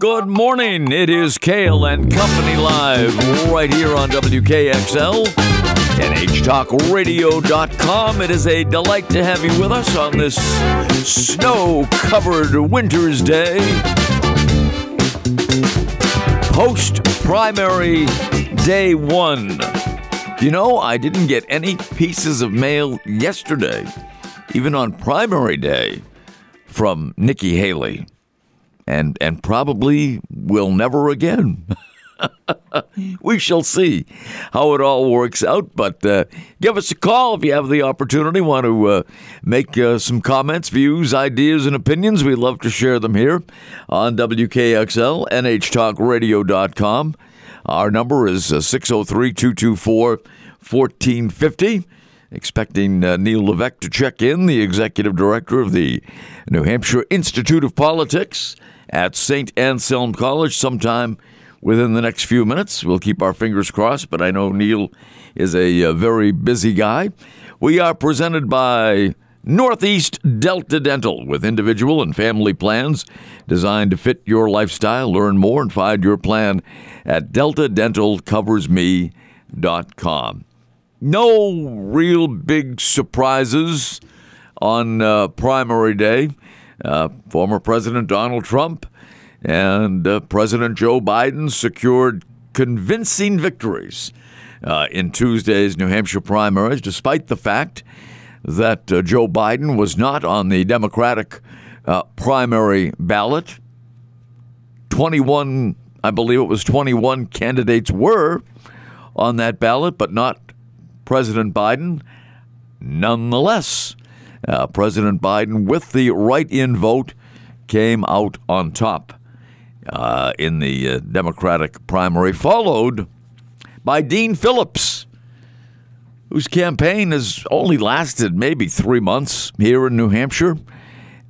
Good morning. It is Cail and Company live right here on WKXL, NHtalkradio.com. It is a delight to have you with us on this snow-covered winter's day. Post-primary day one. You know, I didn't get any pieces of mail yesterday, even on primary day, from Nikki Haley. And probably will never again. We shall see how it all works out. But give us a call if you have the opportunity. Want to make some comments, views, ideas, and opinions. We love to share them here on WKXL, NHtalkradio.com. Our number is 603-224-1450. Expecting Neil Levesque to check in, the executive director of the New Hampshire Institute of Politics at St. Anselm College, sometime within the next few minutes. We'll keep our fingers crossed, but I know Neil is a very busy guy. We are presented by Northeast Delta Dental, with individual and family plans designed to fit your lifestyle. Learn more and find your plan at deltadentalcoversme.com. No real big surprises on primary day. Former President Donald Trump and President Joe Biden secured convincing victories in Tuesday's New Hampshire primaries, despite the fact that Joe Biden was not on the Democratic primary ballot. 21, I believe it was 21 candidates were on that ballot, but not President Biden. Nonetheless, President Biden, with the write-in vote, came out on top in the Democratic primary, followed by Dean Phillips, whose campaign has only lasted maybe 3 months here in New Hampshire.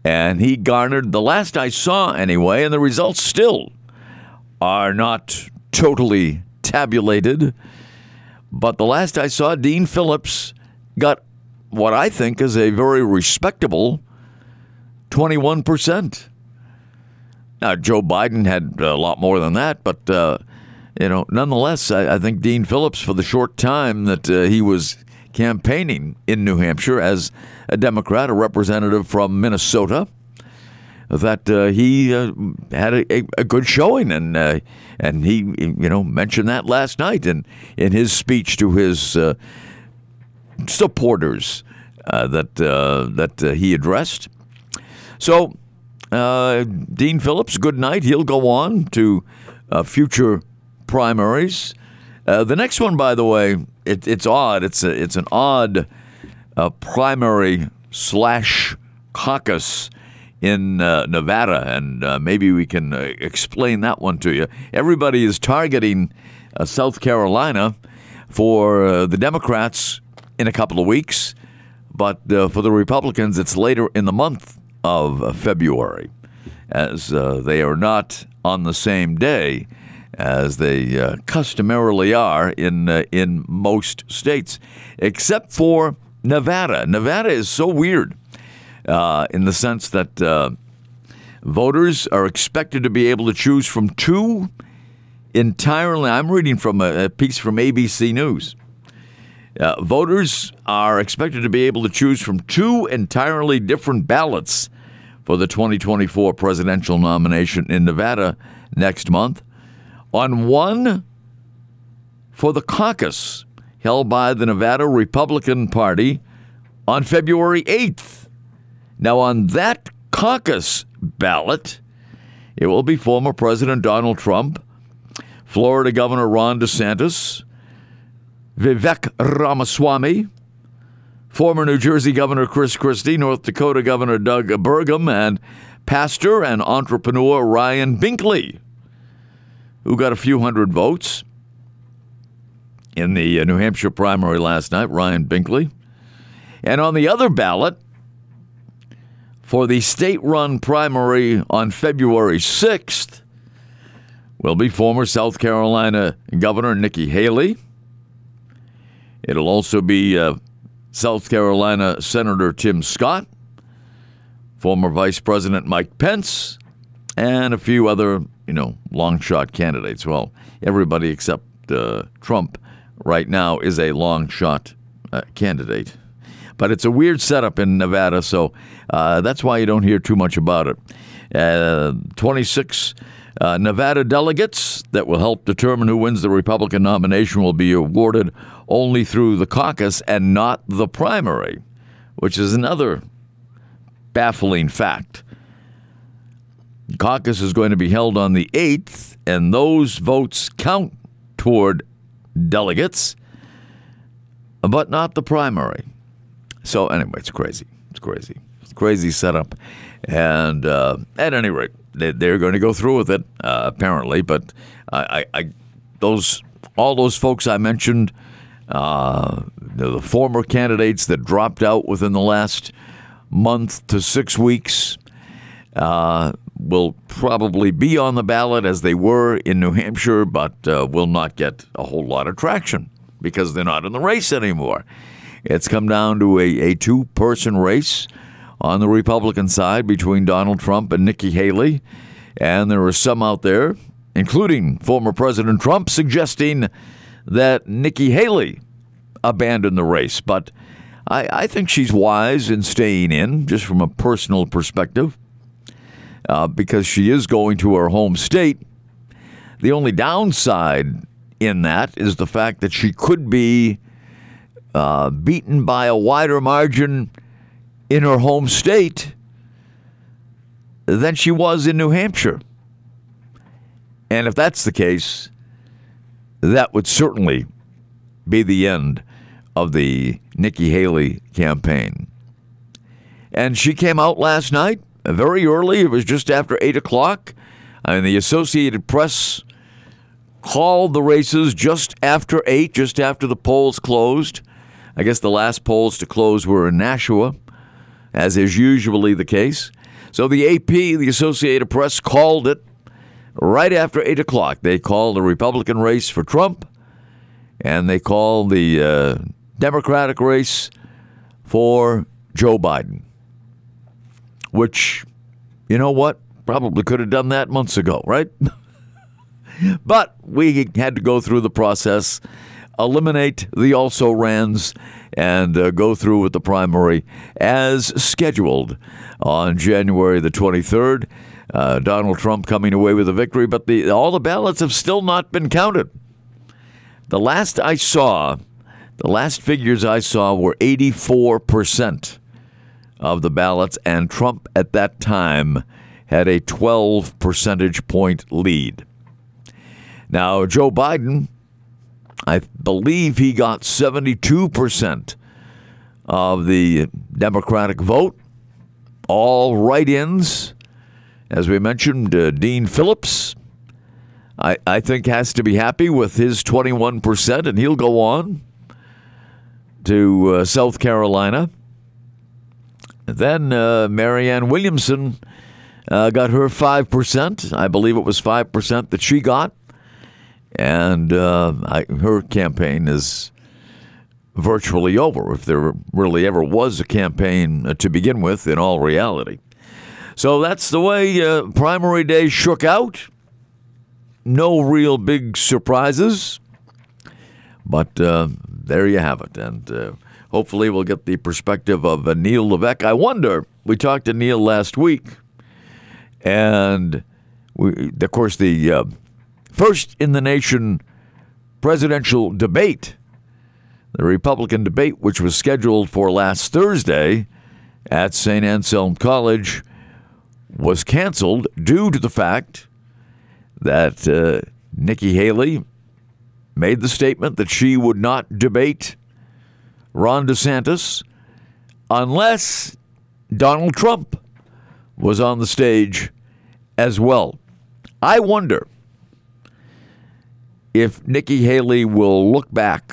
And he garnered, the last I saw anyway, and the results still are not totally tabulated, but the last I saw, Dean Phillips got what I think is a very respectable 21%. Now, Joe Biden had a lot more than that, but, you know, nonetheless, I think Dean Phillips, for the short time that he was campaigning in New Hampshire as a Democrat, a representative from Minnesota, that he had a good showing, and he, you know, mentioned that last night in his speech to his supporters that he addressed. So Dean Phillips, good night. He'll go on to future primaries. The next one, by the way, it's odd. It's an odd primary / caucus in Nevada, and maybe we can explain that one to you. Everybody is targeting South Carolina for the Democrats in a couple of weeks, but for the Republicans, it's later in the month of February, as they are not on the same day as they customarily are in most states, except for Nevada. Nevada is so weird. In the sense that voters are expected to be able to choose from two entirely. I'm reading from a piece from ABC News. Voters are expected to be able to choose from two entirely different ballots for the 2024 presidential nomination in Nevada next month. On one, for the caucus held by the Nevada Republican Party on February 8th. Now, on that caucus ballot, it will be former President Donald Trump, Florida Governor Ron DeSantis, Vivek Ramaswamy, former New Jersey Governor Chris Christie, North Dakota Governor Doug Burgum, and pastor and entrepreneur Ryan Binkley, who got a few hundred votes in the New Hampshire primary last night, Ryan Binkley. And on the other ballot, for the state-run primary on February 6th, will be former South Carolina Governor Nikki Haley. It'll also be South Carolina Senator Tim Scott, former Vice President Mike Pence, and a few other, long shot candidates. Well, everybody except Trump right now is a long shot candidate. But it's a weird setup in Nevada, so that's why you don't hear too much about it. 26 Nevada delegates that will help determine who wins the Republican nomination will be awarded only through the caucus and not the primary, which is another baffling fact. The caucus is going to be held on the 8th, and those votes count toward delegates, but not the primary. So anyway, it's crazy. It's crazy setup. And at any rate, they're going to go through with it, apparently. But those folks I mentioned, the former candidates that dropped out within the last month to 6 weeks, will probably be on the ballot as they were in New Hampshire, but will not get a whole lot of traction because they're not in the race anymore. It's come down to a two-person race on the Republican side between Donald Trump and Nikki Haley. And there are some out there, including former President Trump, suggesting that Nikki Haley abandon the race. But I think she's wise in staying in, just from a personal perspective, because she is going to her home state. The only downside in that is the fact that she could be beaten by a wider margin in her home state than she was in New Hampshire. And if that's the case, that would certainly be the end of the Nikki Haley campaign. And she came out last night very early. It was just after 8 o'clock. And the Associated Press called the races just after 8, just after the polls closed. I guess the last polls to close were in Nashua, as is usually the case. So the AP, the Associated Press, called it right after 8 o'clock. They called the Republican race for Trump, and they called the Democratic race for Joe Biden, which, you know what, probably could have done that months ago, right? But we had to go through the process, eliminate the also-rans, and go through with the primary as scheduled on January the 23rd. Donald Trump coming away with a victory, but all the ballots have still not been counted. The last figures I saw were 84% of the ballots, and Trump at that time had a 12 percentage point lead. Now, Joe Biden, I believe he got 72% of the Democratic vote, all write-ins. As we mentioned, Dean Phillips, I think, has to be happy with his 21%, and he'll go on to South Carolina. Then Marianne Williamson got her 5%. I believe it was 5% that she got. And her campaign is virtually over, if there really ever was a campaign to begin with in all reality. So that's the way primary day shook out. No real big surprises. But there you have it. And hopefully we'll get the perspective of Neil Levesque. I wonder, we talked to Neil last week. And, of course, the first in the nation presidential debate, the Republican debate, which was scheduled for last Thursday at St. Anselm College, was canceled due to the fact that Nikki Haley made the statement that she would not debate Ron DeSantis unless Donald Trump was on the stage as well. I wonder if Nikki Haley will look back.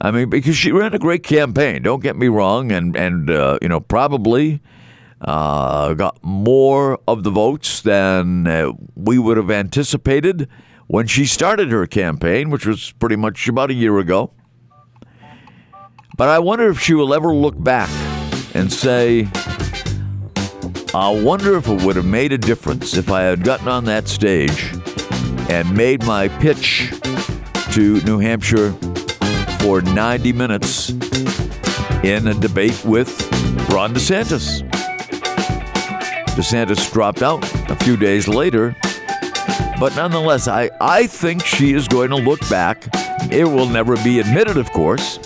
I mean, because she ran a great campaign, don't get me wrong, and probably got more of the votes than we would have anticipated when she started her campaign, which was pretty much about a year ago. But I wonder if she will ever look back and say, I wonder if it would have made a difference if I had gotten on that stage and made my pitch to New Hampshire for 90 minutes in a debate with Ron DeSantis. DeSantis dropped out a few days later, but nonetheless, I think she is going to look back. It will never be admitted, of course,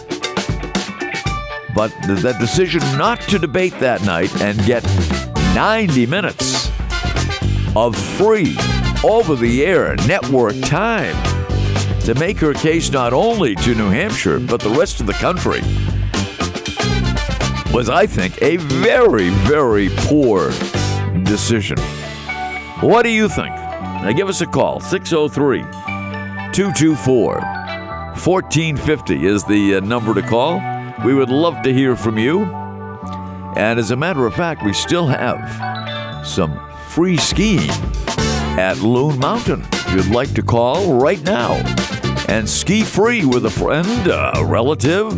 but the decision not to debate that night and get 90 minutes of free, over-the-air network time to make her case not only to New Hampshire, but the rest of the country, was, I think, a very, very poor decision. What do you think? Now give us a call. 603-224-1450 is the number to call. We would love to hear from you. And as a matter of fact, we still have some free skiing at Loon Mountain. If you'd like to call right now and ski free with a friend, a relative,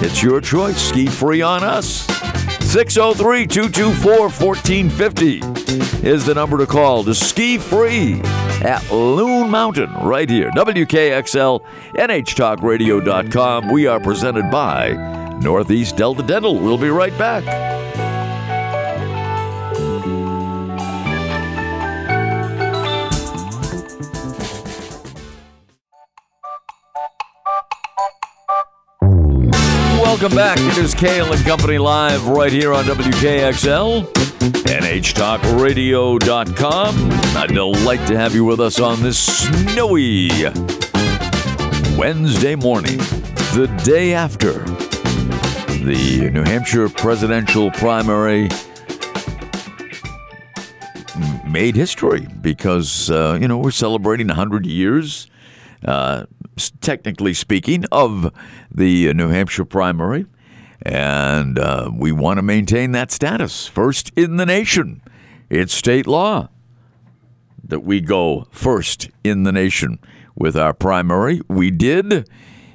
it's your choice. Ski free on us. 603-224-1450 is the number to call to ski free at Loon Mountain right here. WKXL, NHtalkradio.com. We are presented by Northeast Delta Dental. We'll be right back. Welcome back. It is Cail & Company live right here on WKXL, NHtalkradio.com. I'd delight to have you with us on this snowy Wednesday morning, the day after the New Hampshire presidential primary made history because, we're celebrating 100 years. Technically speaking, of the New Hampshire primary. And we want to maintain that status first in the nation. It's state law that we go first in the nation with our primary. We did.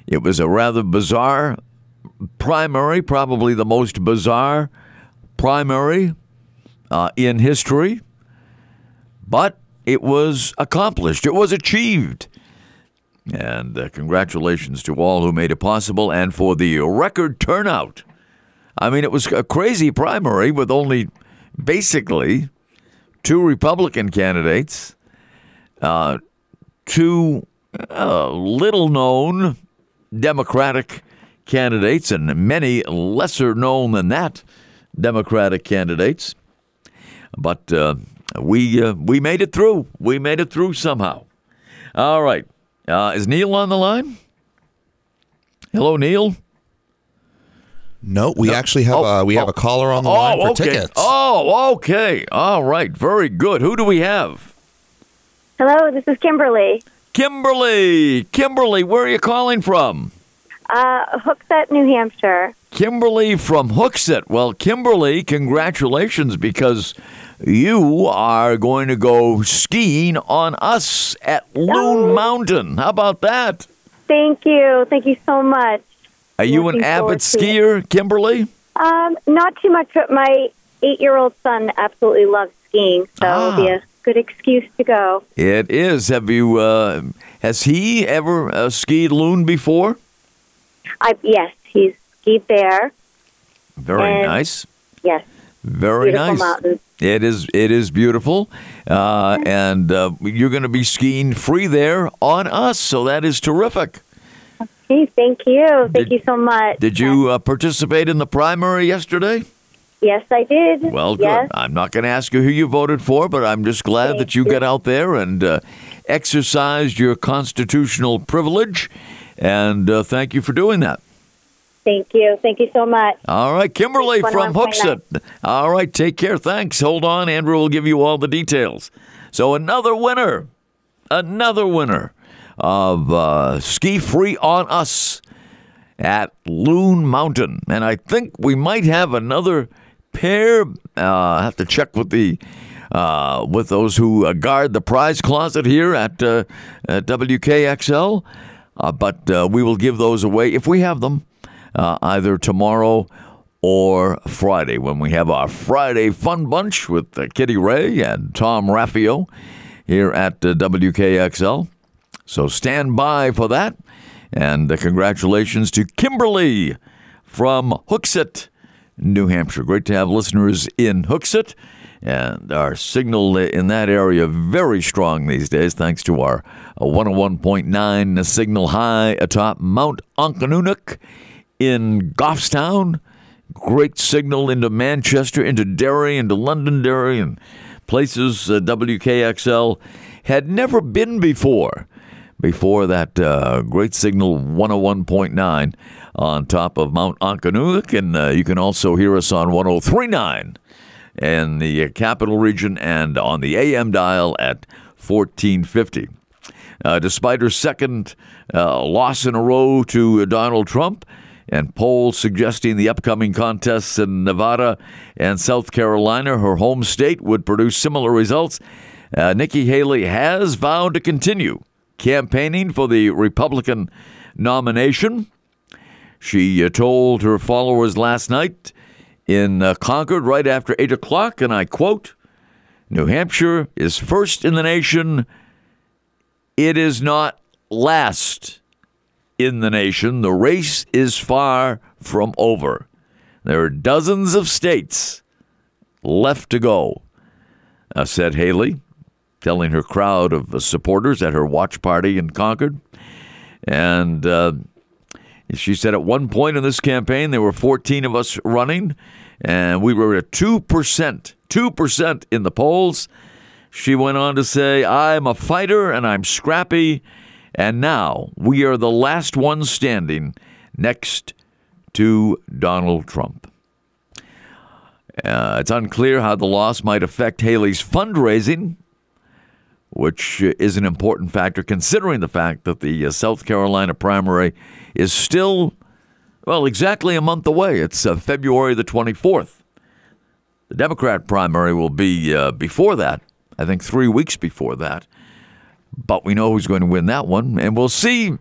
It was a rather bizarre primary, probably the most bizarre primary in history. But it was accomplished. It was achieved. And congratulations to all who made it possible and for the record turnout. I mean, it was a crazy primary with only basically two Republican candidates, two little-known Democratic candidates, and many lesser-known than that Democratic candidates. But we made it through. We made it through somehow. All right. Is Neil on the line? Hello, Neil? No, we have a caller on the line for tickets. Oh, okay. All right. Very good. Who do we have? Hello, this is Kimberly. Kimberly, where are you calling from? Hooksett, New Hampshire. Kimberly from Hooksett. Well, Kimberly, congratulations, because you are going to go skiing on us at Loon Mountain. How about that? Thank you. Thank you so much. Are you an avid skier, Kimberly? Not too much, but my 8-year-old son absolutely loves skiing, so it'll be a good excuse to go. It is. Have you? Has he ever skied Loon before? Yes, he's skied there. Very nice. Yes. Very beautiful nice. Mountain. It is beautiful, and you're going to be skiing free there on us, so that is terrific. Okay, thank you. Thank you so much. Did you participate in the primary yesterday? Yes, I did. Well, good. Yes. I'm not going to ask you who you voted for, but I'm just glad that you got out there and exercised your constitutional privilege, and thank you for doing that. Thank you. Thank you so much. All right. Kimberly from Hooksett. All right. Take care. Thanks. Hold on. Andrew will give you all the details. So another winner of Ski Free on Us at Loon Mountain. And I think we might have another pair. I have to check with the with those who guard the prize closet here at WKXL. But we will give those away if we have them. Either tomorrow or Friday, when we have our Friday Fun Bunch with Kitty Ray and Tom Raffio here at WKXL. So stand by for that. And congratulations to Kimberly from Hooksett, New Hampshire. Great to have listeners in Hooksett. And our signal in that area very strong these days, thanks to our 101.9 signal high atop Mount Uncanoonuc in Goffstown. Great signal into Manchester, into Derry, into Londonderry, and places WKXL had never been before that great signal 101.9 on top of Mount Uncanoonuc. And you can also hear us on 103.9. in the capital region and on the AM dial at 1450. Despite her second loss in a row to Donald Trump, and polls suggesting the upcoming contests in Nevada and South Carolina, her home state, would produce similar results, Nikki Haley has vowed to continue campaigning for the Republican nomination. She told her followers last night in Concord right after 8 o'clock, and I quote, "New Hampshire is first in the nation. It is not last in the nation. The race is far from over. There are dozens of states left to go," said Haley, telling her crowd of supporters at her watch party in Concord. And she said, "At one point in this campaign, there were 14 of us running, and we were at 2% in the polls." She went on to say, "I'm a fighter and I'm scrappy, and now we are the last one standing next to Donald Trump." It's unclear how the loss might affect Haley's fundraising, which is an important factor considering the fact that the South Carolina primary is still, well, exactly a month away. It's February the 24th. The Democrat primary will be before that, I think 3 weeks before that. But we know who's going to win that one, and we'll see.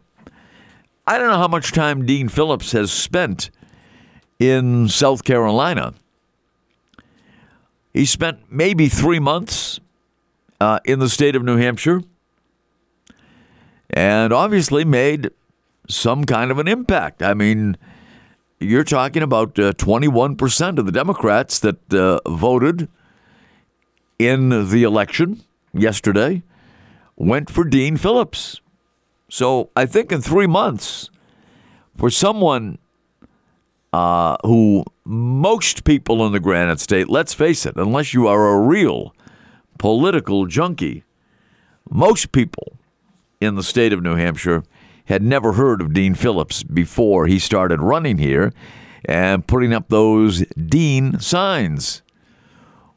I don't know how much time Dean Phillips has spent in South Carolina. He spent maybe 3 months in the state of New Hampshire, and obviously made some kind of an impact. I mean, you're talking about 21% of the Democrats that voted in the election yesterday went for Dean Phillips. So I think in 3 months, for someone who most people in the Granite State, let's face it, unless you are a real political junkie, most people in the state of New Hampshire had never heard of Dean Phillips before he started running here and putting up those Dean signs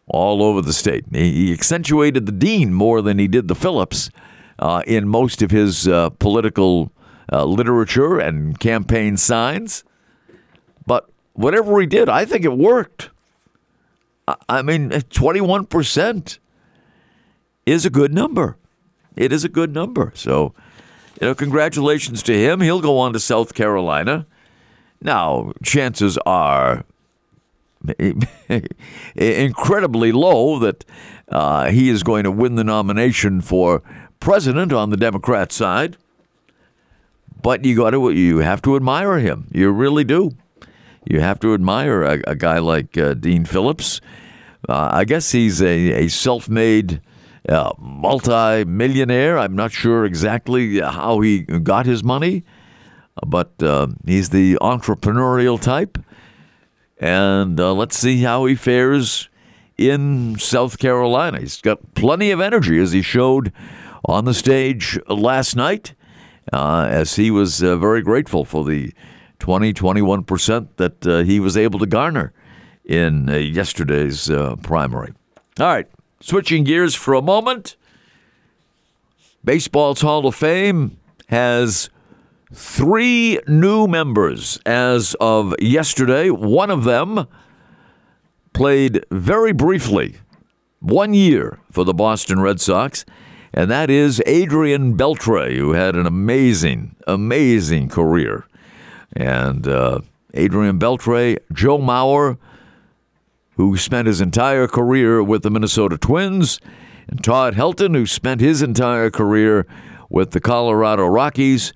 all over the state. He accentuated the Dean more than he did the Phillips in most of his political literature and campaign signs. But whatever he did, I think it worked. I mean, 21%. Is a good number. It is a good number. So, you know, congratulations to him. He'll go on to South Carolina. Now, chances are incredibly low that he is going to win the nomination for president on the Democrat side. But you have to admire him. You really do. You have to admire a guy like Dean Phillips. I guess he's a self-made multi-millionaire. I'm not sure exactly how he got his money, but he's the entrepreneurial type. And let's see how he fares in South Carolina. He's got plenty of energy, as he showed on the stage last night, as he was very grateful for the 21% that he was able to garner in yesterday's primary. All right. Switching gears for a moment, baseball's Hall of Fame has 3 new members as of yesterday. One of them played very briefly, 1 year, for the Boston Red Sox, and that is Adrián Beltré, who had an amazing, amazing career. And Adrián Beltré, Joe Mauer, who spent his entire career with the Minnesota Twins, and Todd Helton, who spent his entire career with the Colorado Rockies,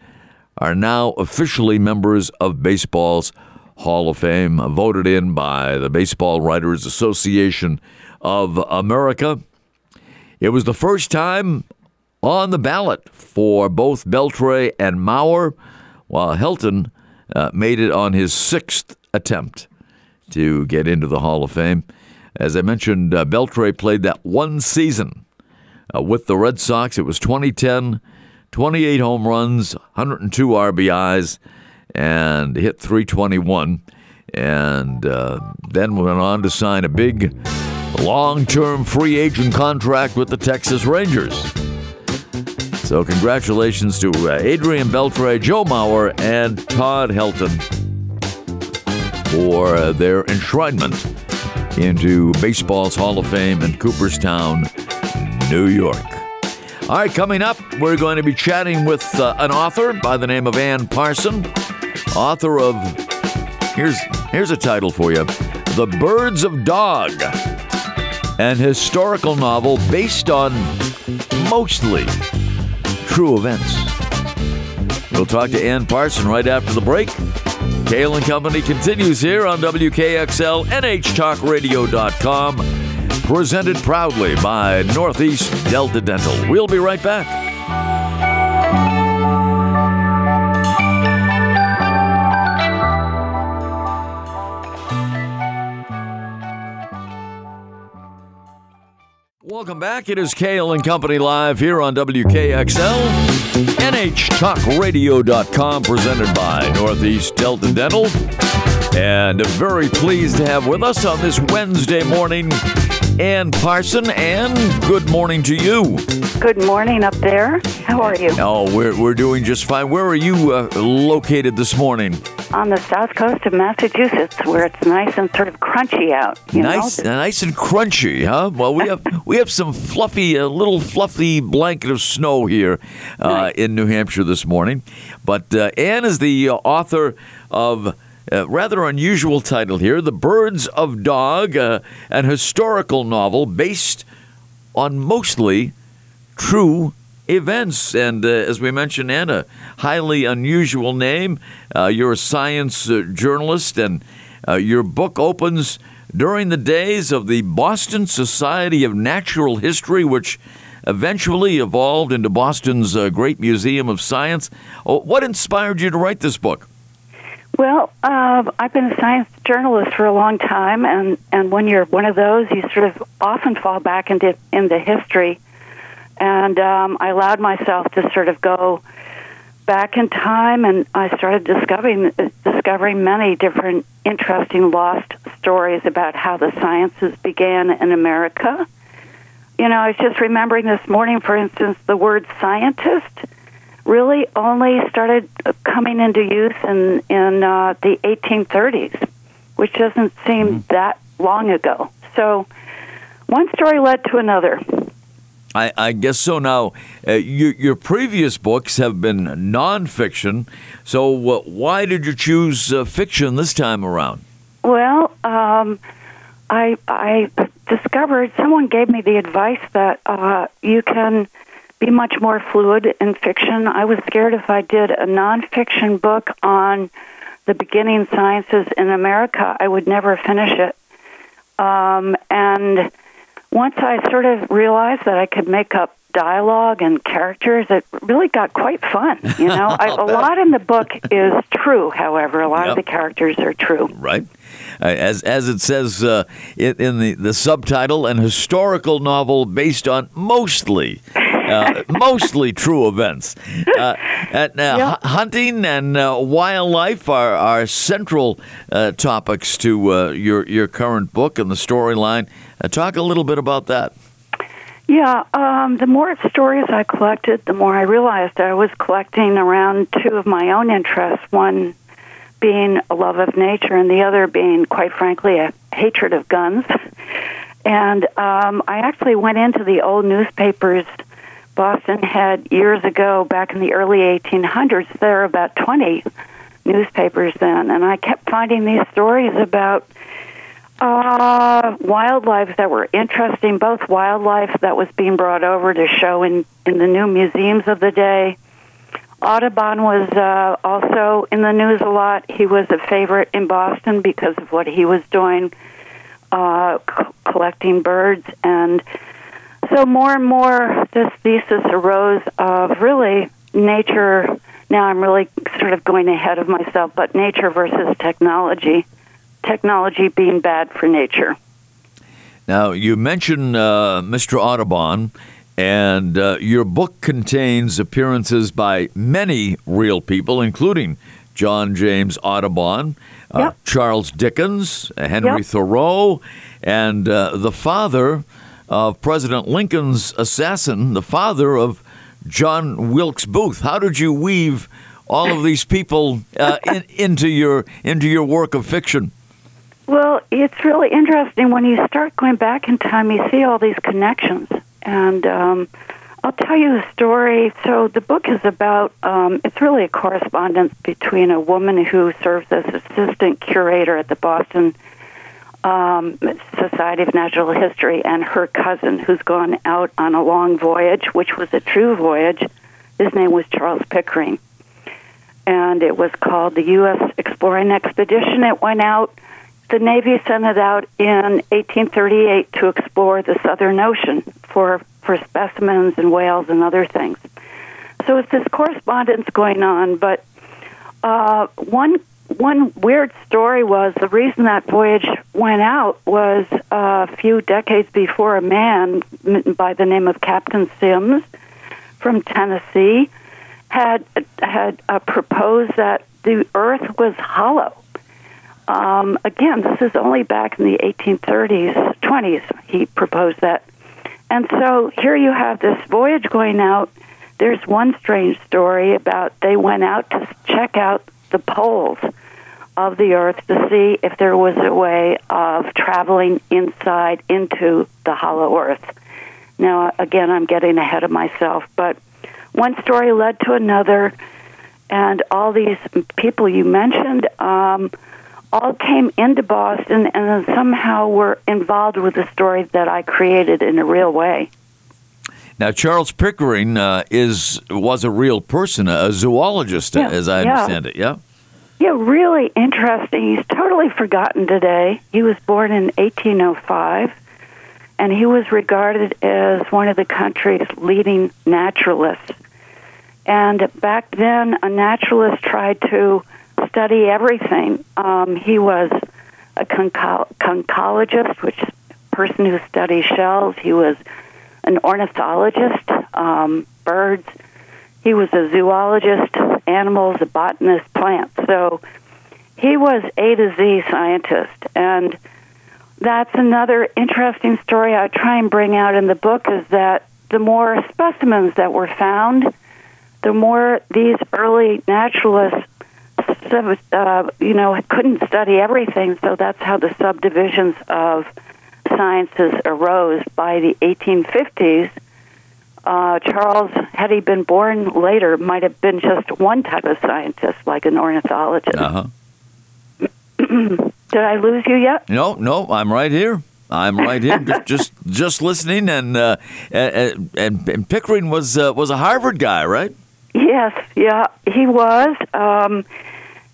are now officially members of baseball's Hall of Fame, voted in by the Baseball Writers Association of America. It was the first time on the ballot for both Beltré and Mauer, while Helton made it on his sixth attempt to get into the Hall of Fame. As I mentioned, Beltré played that one season with the Red Sox. It was 2010, 28 home runs, 102 RBIs, and hit .321, and then went on to sign a big long-term free agent contract with the Texas Rangers. So congratulations to Adrián Beltré, Joe Mauer, and Todd Helton for their enshrinement into baseball's Hall of Fame in Cooperstown, New York. All right, coming up, we're going to be chatting with an author by the name of Ann Parson, author of, here's a title for you, The Birds of Dog, an historical novel based on mostly true events. We'll talk to Ann Parson right after the break. Cail & Company continues here on WKXL, NHtalkradio.com, presented proudly by Northeast Delta Dental. We'll be right back. Welcome back. It is Cail & Company live here on WKXL, NHtalkradio.com, presented by Northeast Delta Dental. And very pleased to have with us on this Wednesday morning, Ann Parson. Ann, good morning to you. Good morning up there. How are you? Oh, we're doing just fine. Where are you located this morning? On the south coast of Massachusetts, where it's nice and sort of crunchy out. Nice and crunchy, huh? Well, we have some a little fluffy blanket of snow here in New Hampshire this morning. But Ann is the author of a rather unusual title here, The Birds of Dog, an historical novel based on mostly true events. And as we mentioned, Ann, a highly unusual name. You're a science journalist, and your book opens during the days of the Boston Society of Natural History, which eventually evolved into Boston's great Museum of Science. What inspired you to write this book? Well, I've been a science journalist for a long time, and when you're one of those, you sort of often fall back into history. And I allowed myself to sort of go back in time, and I started discovering many different interesting lost stories about how the sciences began in America. You know, I was just remembering this morning, for instance, the word scientist really only started coming into use in the 1830s, which doesn't seem that long ago. So one story led to another. I guess so. Now, your previous books have been nonfiction, so why did you choose fiction this time around? Well, I discovered, someone gave me the advice that you can be much more fluid in fiction. I was scared if I did a nonfiction book on the beginning sciences in America, I would never finish it. And once I sort of realized that I could make up dialogue and characters, it really got quite fun. You know, a lot in the book is true. However, a lot of the characters are true. Right, as it says in the subtitle, an historical novel based on mostly true events. Hunting and wildlife are central topics to your current book and the storyline. Talk a little bit about that. Yeah, the more stories I collected, the more I realized I was collecting around two of my own interests, one being a love of nature and the other being, quite frankly, a hatred of guns. And I actually went into the old newspapers Boston had years ago, back in the early 1800s. There are about 20 newspapers then, and I kept finding these stories about wildlife that were interesting, both wildlife that was being brought over to show in the new museums of the day. Audubon was also in the news a lot. He was a favorite in Boston because of what he was doing, collecting birds. And so more and more this thesis arose of really nature. Now I'm really sort of going ahead of myself, but nature versus technology. Technology being bad for nature. Now, you mentioned Mr. Audubon, and your book contains appearances by many real people, including John James Audubon, yep. Charles Dickens, Henry yep. Thoreau, and the father of President Lincoln's assassin, the father of John Wilkes Booth. How did you weave all of these people into your work of fiction? Well, it's really interesting. When you start going back in time, you see all these connections. And I'll tell you a story. So the book is about, it's really a correspondence between a woman who serves as assistant curator at the Boston Society of Natural History and her cousin who's gone out on a long voyage, which was a true voyage. His name was Charles Pickering. And it was called the U.S. Exploring Expedition. It went out. The Navy sent it out in 1838 to explore the Southern Ocean for specimens and whales and other things. So it's this correspondence going on, but one weird story was the reason that voyage went out was a few decades before a man by the name of Captain Sims from Tennessee had proposed that the Earth was hollow. Again, this is only back in the 1820s, he proposed that. And so here you have this voyage going out. There's one strange story about they went out to check out the poles of the Earth to see if there was a way of traveling inside into the hollow Earth. Now, again, I'm getting ahead of myself, but one story led to another, and all these people you mentioned all came into Boston and then somehow were involved with the story that I created in a real way. Now, Charles Pickering was a real person, a zoologist, yeah, as I understand it, yeah? Yeah, really interesting. He's totally forgotten today. He was born in 1805, and he was regarded as one of the country's leading naturalists. And back then, a naturalist tried to study everything. He was a conchologist, which is a person who studies shells. He was an ornithologist, birds. He was a zoologist, animals, a botanist, plants. So he was A to Z scientist. And that's another interesting story I try and bring out in the book is that the more specimens that were found, the more these early naturalists couldn't study everything, so that's how the subdivisions of sciences arose by the 1850s. Charles, had he been born later, might have been just one type of scientist, like an ornithologist. Uh-huh. Did I lose you yet? No, I'm right here. Just listening, and Pickering was a Harvard guy, right? Yes, yeah, he was.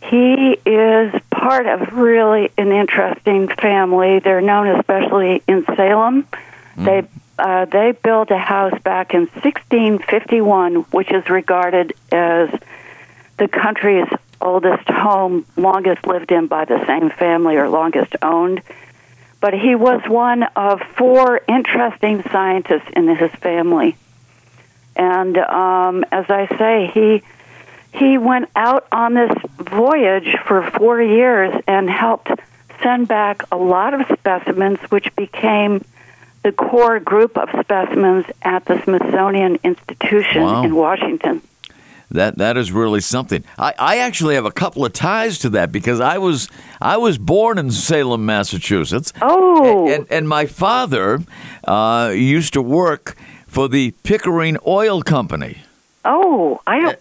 He is part of really an interesting family. They're known especially in Salem. Mm. They built a house back in 1651, which is regarded as the country's oldest home, longest lived in by the same family or longest owned. But he was one of four interesting scientists in his family. And as I say, he went out on this voyage for 4 years and helped send back a lot of specimens, which became the core group of specimens at the Smithsonian Institution in Washington. That is really something. I actually have a couple of ties to that because I was born in Salem, Massachusetts. Oh, and my father used to work for the Pickering Oil Company. Oh, I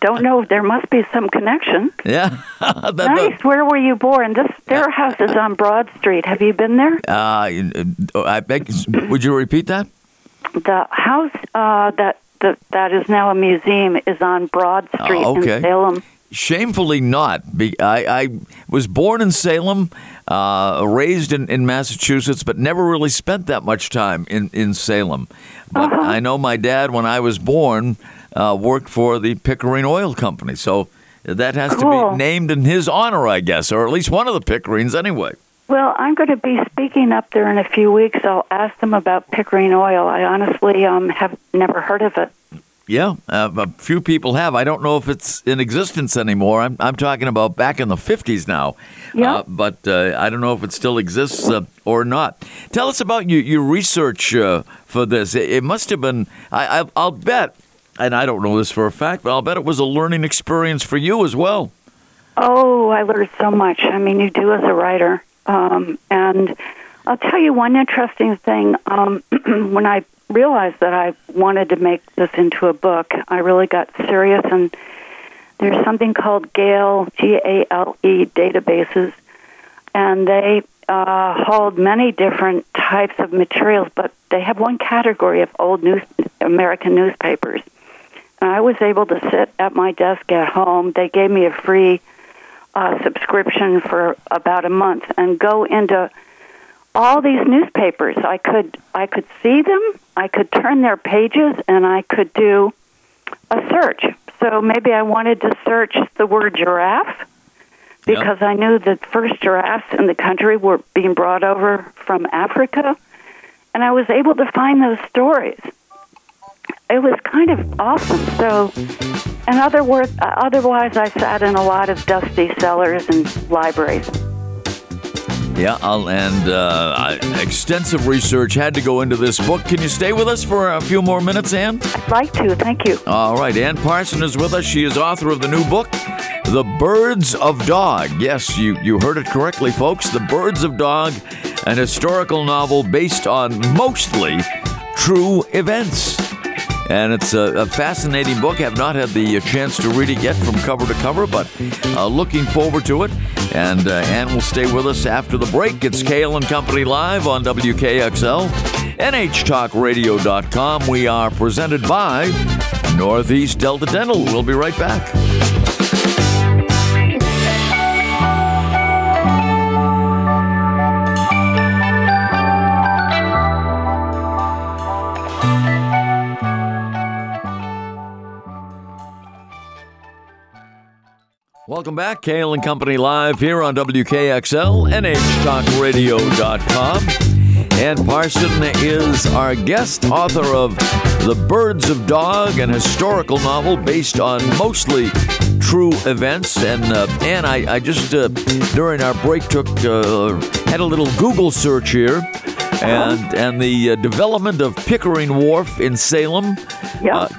don't know. There must be some connection. Yeah. Nice. Where were you born? There are houses on Broad Street. Have you been there? Would you repeat that? The house that is now a museum is on Broad Street in Salem. Shamefully not. I was born in Salem, raised in Massachusetts, but never really spent that much time in Salem. But I know my dad, when I was born, worked for the Pickering Oil Company. So that has to be named in his honor, I guess, or at least one of the Pickerings anyway. Well, I'm going to be speaking up there in a few weeks. I'll ask them about Pickering Oil. I honestly have never heard of it. Yeah, a few people have. I don't know if it's in existence anymore. I'm talking about back in the 50s now. Yeah. But I don't know if it still exists or not. Tell us about your research for this. It must have been, I'll bet, and I don't know this for a fact, but I'll bet it was a learning experience for you as well. Oh, I learned so much. I mean, you do as a writer. And I'll tell you one interesting thing. When I realized that I wanted to make this into a book, I really got serious, and there's something called Gale, G-A-L-E, databases, and they hold many different types of materials, but they have one category of old American newspapers. And I was able to sit at my desk at home. They gave me a free subscription for about a month and go into all these newspapers. I could see them, I could turn their pages, and I could do a search. So maybe I wanted to search the word giraffe because I knew the first giraffes in the country were being brought over from Africa, and I was able to find those stories. It was kind of awesome. So, in other words, otherwise I sat in a lot of dusty cellars and libraries. Yeah, extensive research had to go into this book. Can you stay with us for a few more minutes, Ann? I'd like to. Thank you. All right. Ann Parson is with us. She is author of the new book, The Birds of Dog. Yes, you heard it correctly, folks. The Birds of Dog, an historical novel based on mostly true events. And it's a fascinating book. I have not had the chance to read it yet from cover to cover, but looking forward to it. And Ann will stay with us after the break. It's Cail & Company Live on WKXL, NHtalkradio.com. We are presented by Northeast Delta Dental. We'll be right back. Welcome back. Cail & Company Live here on WKXL, NHtalkradio.com. Ann Parson is our guest, author of The Birds of Dog, an historical novel based on mostly true events. And Ann, I just, during our break, had a little Google search here. And the development of Pickering Wharf in Salem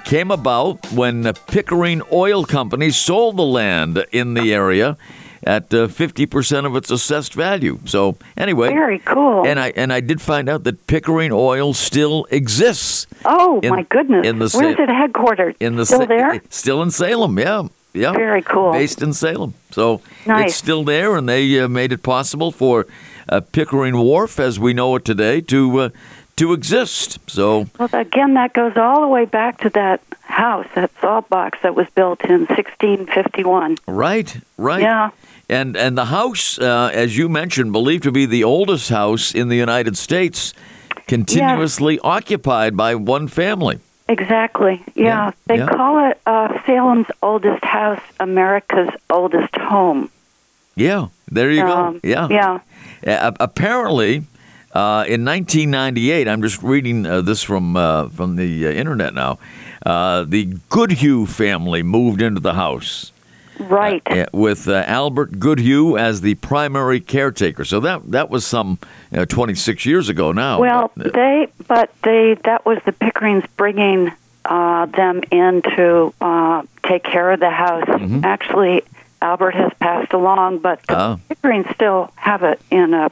came about when the Pickering Oil Company sold the land in the area at 50% of its assessed value. So anyway, very cool. And I did find out that Pickering Oil still exists. Oh my goodness! Where's it headquartered? Still there? Still in Salem. Yeah. Yeah, very cool. Based in Salem. So It's still there, and they made it possible for Pickering Wharf, as we know it today, to exist. So, well, again, that goes all the way back to that house, that salt box that was built in 1651. Right. Yeah. And the house, as you mentioned, believed to be the oldest house in the United States, continuously occupied by one family. Exactly. Yeah. They call it Salem's oldest house, America's oldest home. Yeah. There you go. Yeah. Yeah. Apparently, in 1998, I'm just reading this from the internet now. The Goodhue family moved into the house. Right. With Albert Goodhue as the primary caretaker. So that was some 26 years ago now. Well, that was the Pickerings bringing them in to take care of the house. Mm-hmm. Actually, Albert has passed along, but the Pickerings still have it in a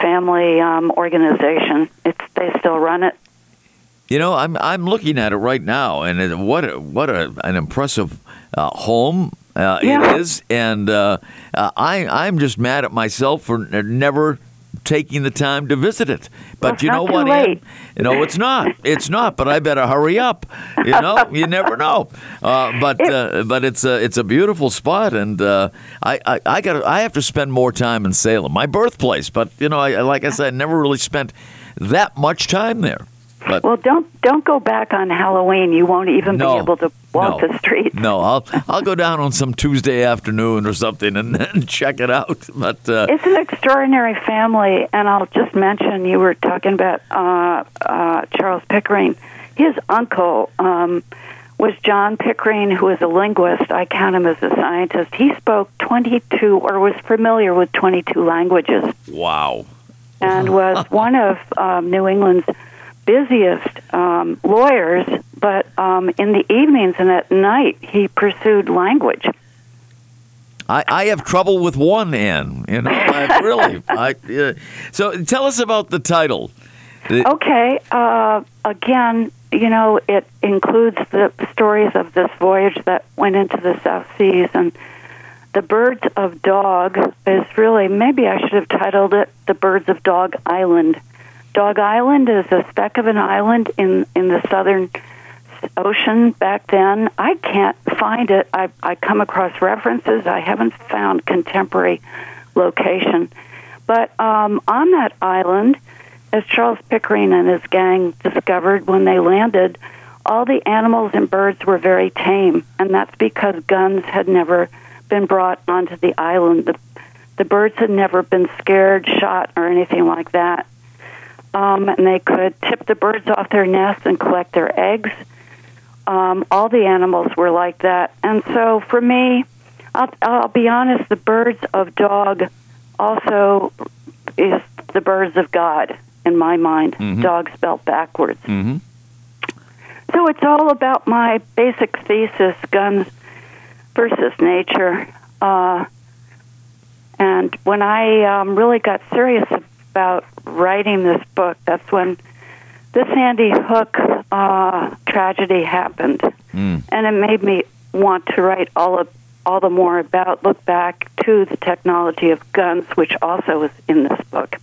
family organization. They still run it. You know, I'm looking at it right now, and what an impressive home it is. And I'm just mad at myself for never taking the time to visit it. But well, you know what, Ann? No, it's not. It's not. But I better hurry up. You know, you never know. But it's a beautiful spot, and I have to spend more time in Salem, my birthplace. But you know, like I said, I never really spent that much time there. But, well, don't go back on Halloween. You won't even be able to walk the streets. No, I'll go down on some Tuesday afternoon or something and check it out. But it's an extraordinary family, and I'll just mention you were talking about Charles Pickering. His uncle was John Pickering, who was a linguist. I count him as a scientist. He spoke 22 or was familiar with 22 languages. Wow! And was one of New England's busiest lawyers, but in the evenings and at night he pursued language. I have trouble with one, Ann. You know, really. So tell us about the title. Okay. Again, you know, it includes the stories of this voyage that went into the South Seas, and The Birds of Dog is really, maybe I should have titled it The Birds of Dog Island. Dog Island is a speck of an island in the Southern Ocean back then. I can't find it. I come across references. I haven't found contemporary location. But on that island, as Charles Pickering and his gang discovered when they landed, all the animals and birds were very tame, and that's because guns had never been brought onto the island. The birds had never been scared, shot, or anything like that. And they could tip the birds off their nests and collect their eggs. All the animals were like that. And so for me, I'll be honest, The Birds of Dog also is the birds of God in my mind. Mm-hmm. Dog spelled backwards. Mm-hmm. So it's all about my basic thesis, guns versus nature. And when I really got serious about writing this book, that's when the Sandy Hook tragedy happened, and it made me want to write all the more about, look back to the technology of guns, which also is in this book.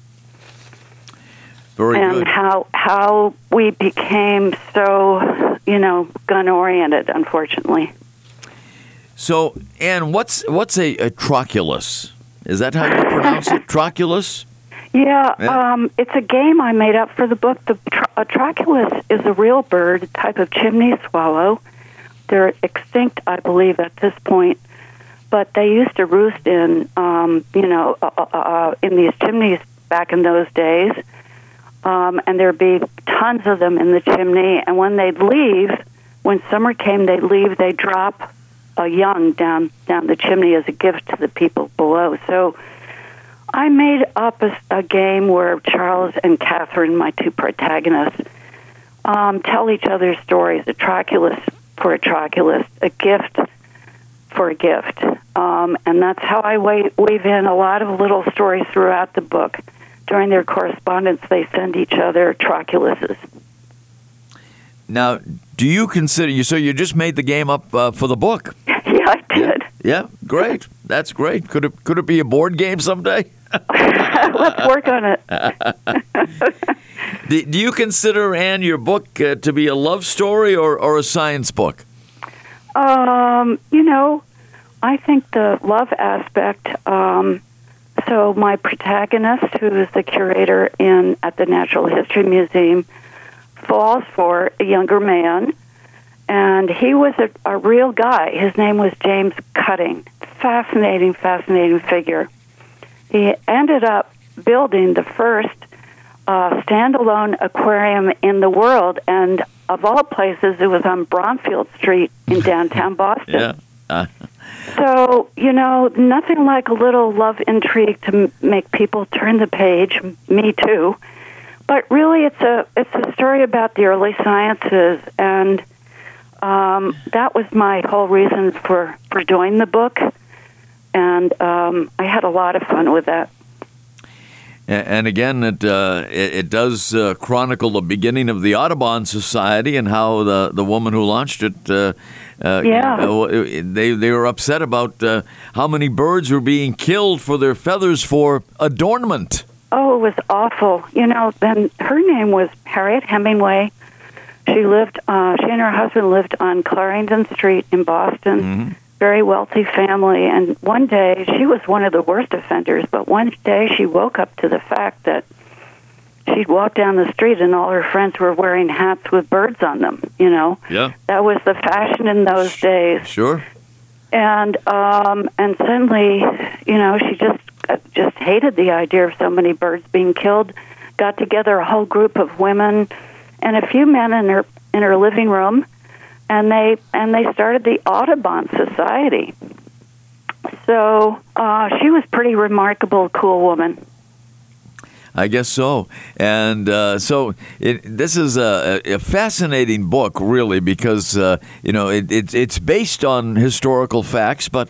Very good. And how we became so, you know, gun oriented, unfortunately. So, Ann, what's a troculus? Is that how you pronounce it? Troculus. Yeah. It's a game I made up for the book. A troculus is a real bird, a type of chimney swallow. They're extinct, I believe, at this point. But they used to roost in these chimneys back in those days. And there'd be tons of them in the chimney. And when they'd leave, when summer came, they'd leave, they'd drop a young down the chimney as a gift to the people below. So I made up a game where Charles and Catherine, my two protagonists, tell each other stories, a troculus for a troculus, a gift for a gift. And that's how I weave in a lot of little stories throughout the book. During their correspondence, they send each other troculuses. Now, do you consider you? So you just made the game up for the book? Yeah, I did. Yeah, great. That's great. Could it be a board game someday? Let's work on it. Do you consider, Ann, your book to be a love story or a science book? You know, I think the love aspect. So my protagonist, who is the curator at the Natural History Museum, falls for a younger man, and he was a real guy. His name was James Cutting. Fascinating figure. He ended up building the first standalone aquarium in the world, and of all places, it was on Bromfield Street in downtown Boston. Yeah. So, you know, nothing like a little love intrigue to make people turn the page, me too. But really, it's a story about the early sciences, and that was my whole reason for doing the book, and I had a lot of fun with that. And again, it does chronicle the beginning of the Audubon Society and how the woman who launched it, they were upset about how many birds were being killed for their feathers for adornment. Oh, it was awful. You know, then her name was Harriet Hemingway. She lived. She and her husband lived on Clarendon Street in Boston. Mm-hmm. Very wealthy family, and one day, she was one of the worst offenders, but one day she woke up to the fact that she'd walk down the street and all her friends were wearing hats with birds on them, you know? Yeah. That was the fashion in those days. Sure. And suddenly, you know, she just hated the idea of so many birds being killed, got together a whole group of women and a few men in her living room, and they started the Audubon Society. So she was pretty remarkable, cool woman. I guess so. And this is a fascinating book, really, because you know it's based on historical facts, but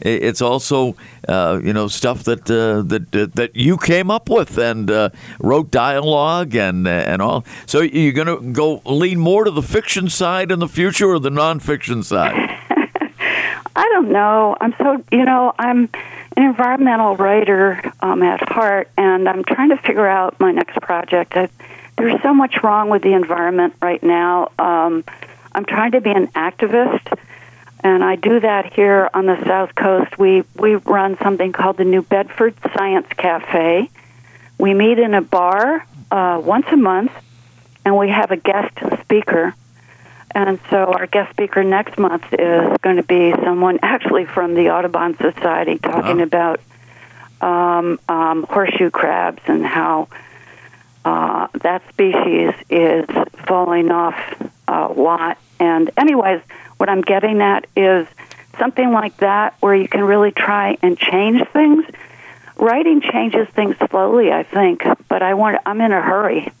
it's also you know stuff that you came up with and wrote dialogue and all. So you're going to go lean more to the fiction side in the future or the nonfiction side? I don't know. I'm an environmental writer at heart, and I'm trying to figure out my next project. There's so much wrong with the environment right now. I'm trying to be an activist, and I do that here on the South Coast. We run something called the New Bedford Science Cafe. We meet in a bar once a month, and we have a guest speaker. And so our guest speaker next month is going to be someone actually from the Audubon Society talking about horseshoe crabs and how that species is falling off a lot. And anyways, what I'm getting at is something like that where you can really try and change things. Writing changes things slowly, I think, but I'm in a hurry.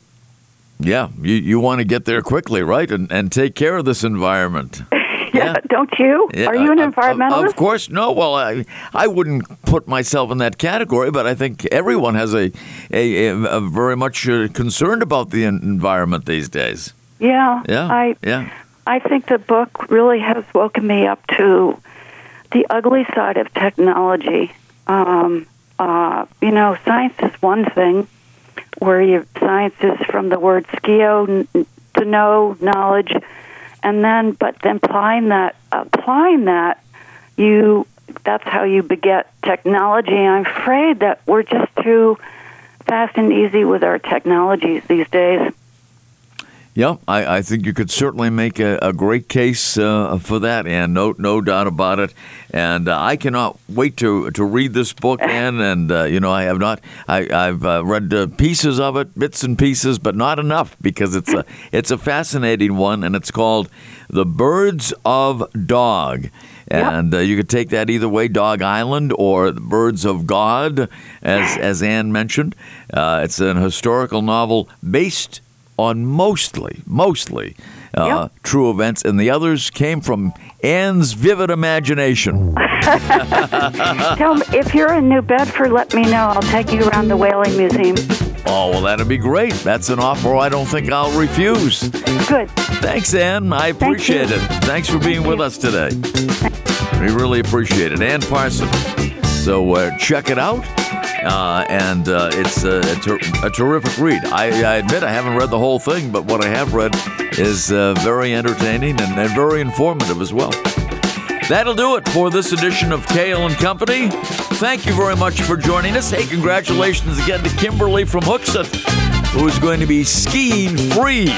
Yeah, you want to get there quickly, right? And take care of this environment. Yeah, don't you? Yeah, are you an environmentalist? Of course, no. Well, I wouldn't put myself in that category, but I think everyone has a very much concerned about the environment these days. Yeah. I think the book really has woken me up to the ugly side of technology. You know, science is one thing, where your science is from the word "skio" to know, knowledge, and then applying that, that's how you beget technology. I'm afraid that we're just too fast and easy with our technologies these days. Yeah, I think you could certainly make a great case for that, Ann. No doubt about it. And I cannot wait to read this book, Ann. And you know, I have not. I've read pieces of it, bits and pieces, but not enough because it's a fascinating one, and it's called "The Birds of Dog." And you could take that either way, Dog Island or the Birds of God, as Ann mentioned. It's an historical novel based on mostly true events, and the others came from Ann's vivid imagination. Tell me, if you're in New Bedford, let me know. I'll take you around the Whaling Museum. Oh, well, that'd be great. That's an offer I don't think I'll refuse. Good. Thanks, Ann. I appreciate it. Thanks for being with us today. We really appreciate it. Ann Parson. So check it out. And it's a terrific read. I admit I haven't read the whole thing, but what I have read is very entertaining and very informative as well. That'll do it for this edition of Cail & Company. Thank you very much for joining us. Hey, congratulations again to Kimberly from Hooksett, who is going to be skiing free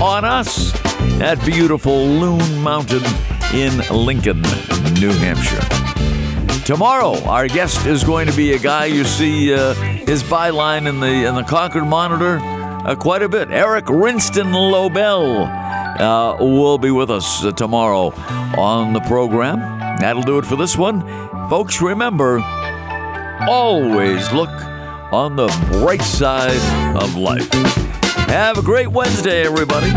on us at beautiful Loon Mountain in Lincoln, New Hampshire. Tomorrow, our guest is going to be a guy you see his byline in the Concord Monitor quite a bit. Eric Rinston Lobel will be with us tomorrow on the program. That'll do it for this one. Folks, remember, always look on the bright side of life. Have a great Wednesday, everybody.